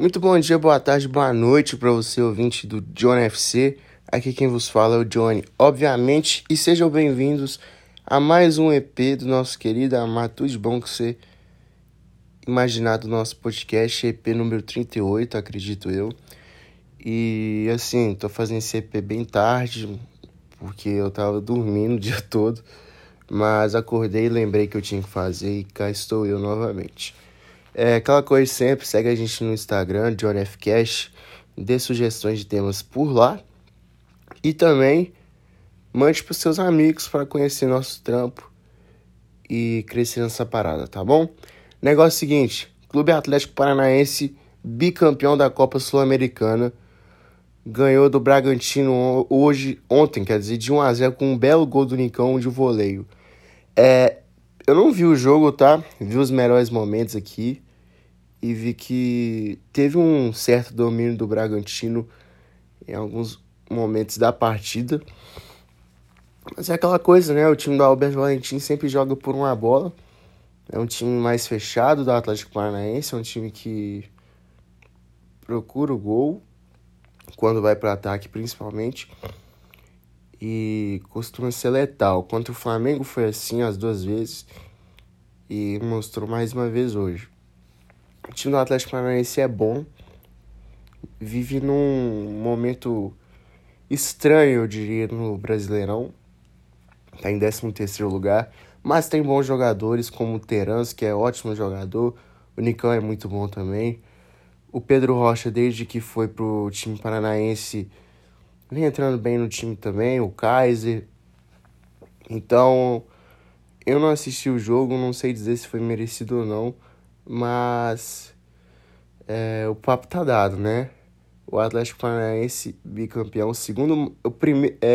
Muito bom dia, boa tarde, boa noite para você, ouvinte do John FC. Aqui quem vos fala é o Johnny, obviamente, e sejam bem-vindos a mais um EP do nosso querido amado, tudo de bom que você imaginar do nosso podcast, EP número 38, acredito eu. E assim, tô fazendo esse EP bem tarde, porque eu tava dormindo o dia todo, mas acordei e lembrei que eu tinha que fazer e cá estou eu novamente. É aquela coisa sempre, segue a gente no Instagram, John F. Cash, dê sugestões de temas por lá. E também, mande pros seus amigos para conhecer nosso trampo e crescer nessa parada, tá bom? Negócio seguinte, Clube Atlético Paranaense, bicampeão da Copa Sul-Americana, ganhou do Bragantino ontem, quer dizer, de 1-0 com um belo gol do Nicão de voleio. Eu não vi o jogo, tá? Vi os melhores momentos aqui e vi que teve um certo domínio do Bragantino em alguns momentos da partida. Mas é aquela coisa, né? O time do Alberto Valentim sempre joga por uma bola. É um time mais fechado do Atlético Paranaense, é um time que procura o gol quando vai para ataque, principalmente. E costuma ser letal. Contra o Flamengo foi assim as duas vezes. E mostrou mais uma vez hoje. O time do Atlético Paranaense é bom. Vive num momento estranho, eu diria, no Brasileirão. Está em 13º lugar. Mas tem bons jogadores, como o Terans, que é ótimo jogador. O Nicão é muito bom também. O Pedro Rocha, desde que foi pro time paranaense, vem entrando bem no time também, o Kaiser. Então, eu não assisti o jogo, não sei dizer se foi merecido ou não, mas o papo tá dado, né? O Atlético Paranaense, bicampeão,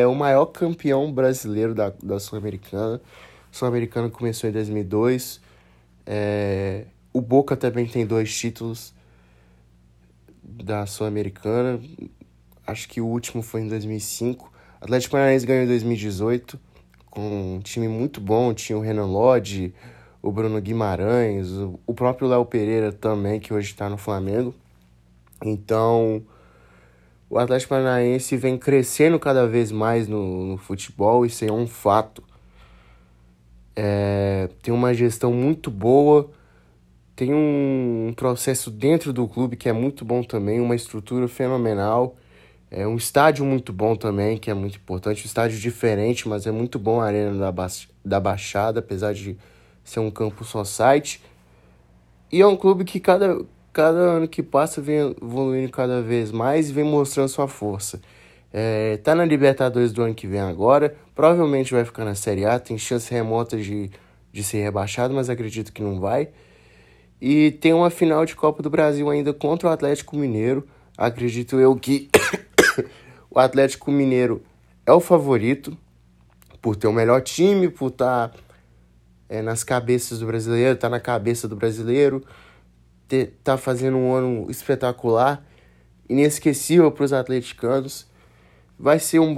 o maior campeão brasileiro da Sul-Americana. O Sul-Americano começou em 2002. O Boca também tem 2 títulos da Sul-Americana. Acho que o último foi em 2005. O Atlético Paranaense ganhou em 2018 com um time muito bom. Tinha o Renan Lodi, o Bruno Guimarães, o próprio Léo Pereira também, que hoje está no Flamengo. Então, o Atlético Paranaense vem crescendo cada vez mais no futebol. Isso é um fato. Tem uma gestão muito boa. Tem um processo dentro do clube que é muito bom também. Uma estrutura fenomenal. É um estádio muito bom também, que é muito importante. Um estádio diferente, mas é muito bom a Arena da Baixada, apesar de ser um campo society. E é um clube que cada ano que passa vem evoluindo cada vez mais e vem mostrando sua força. Tá na Libertadores do ano que vem agora. Provavelmente vai ficar na Série A. Tem chance remota de ser rebaixado, mas acredito que não vai. E tem uma final de Copa do Brasil ainda contra o Atlético Mineiro. Acredito eu que o Atlético Mineiro é o favorito por ter o melhor time, por estar nas cabeças do brasileiro, estar na cabeça do brasileiro, tá fazendo um ano espetacular, inesquecível para os atleticanos. Vai ser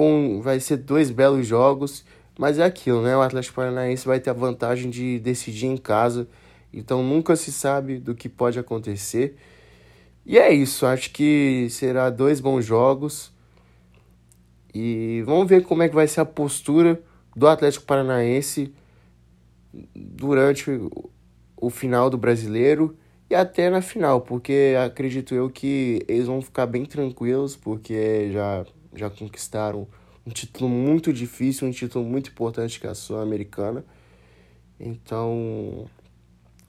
2 belos jogos, mas é aquilo, né? O Atlético Paranaense vai ter a vantagem de decidir em casa, então nunca se sabe do que pode acontecer. E é isso, acho que será 2 bons jogos. E vamos ver como é que vai ser a postura do Atlético Paranaense durante o final do Brasileiro e até na final, porque acredito eu que eles vão ficar bem tranquilos, porque já conquistaram um título muito difícil, um título muito importante que é a Sul-Americana. Então,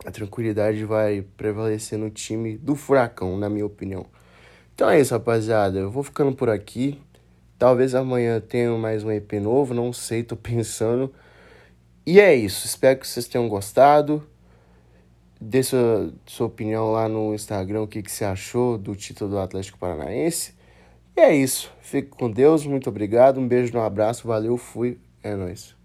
a tranquilidade vai prevalecer no time do Furacão, na minha opinião. Então é isso, rapaziada. Eu vou ficando por aqui. Talvez amanhã tenha mais um EP novo, não sei, tô pensando. E é isso. Espero que vocês tenham gostado. Dê sua opinião lá no Instagram, o que você achou do título do Atlético Paranaense. E é isso. Fique com Deus, muito obrigado. Um beijo, um abraço, valeu, fui, é nóis.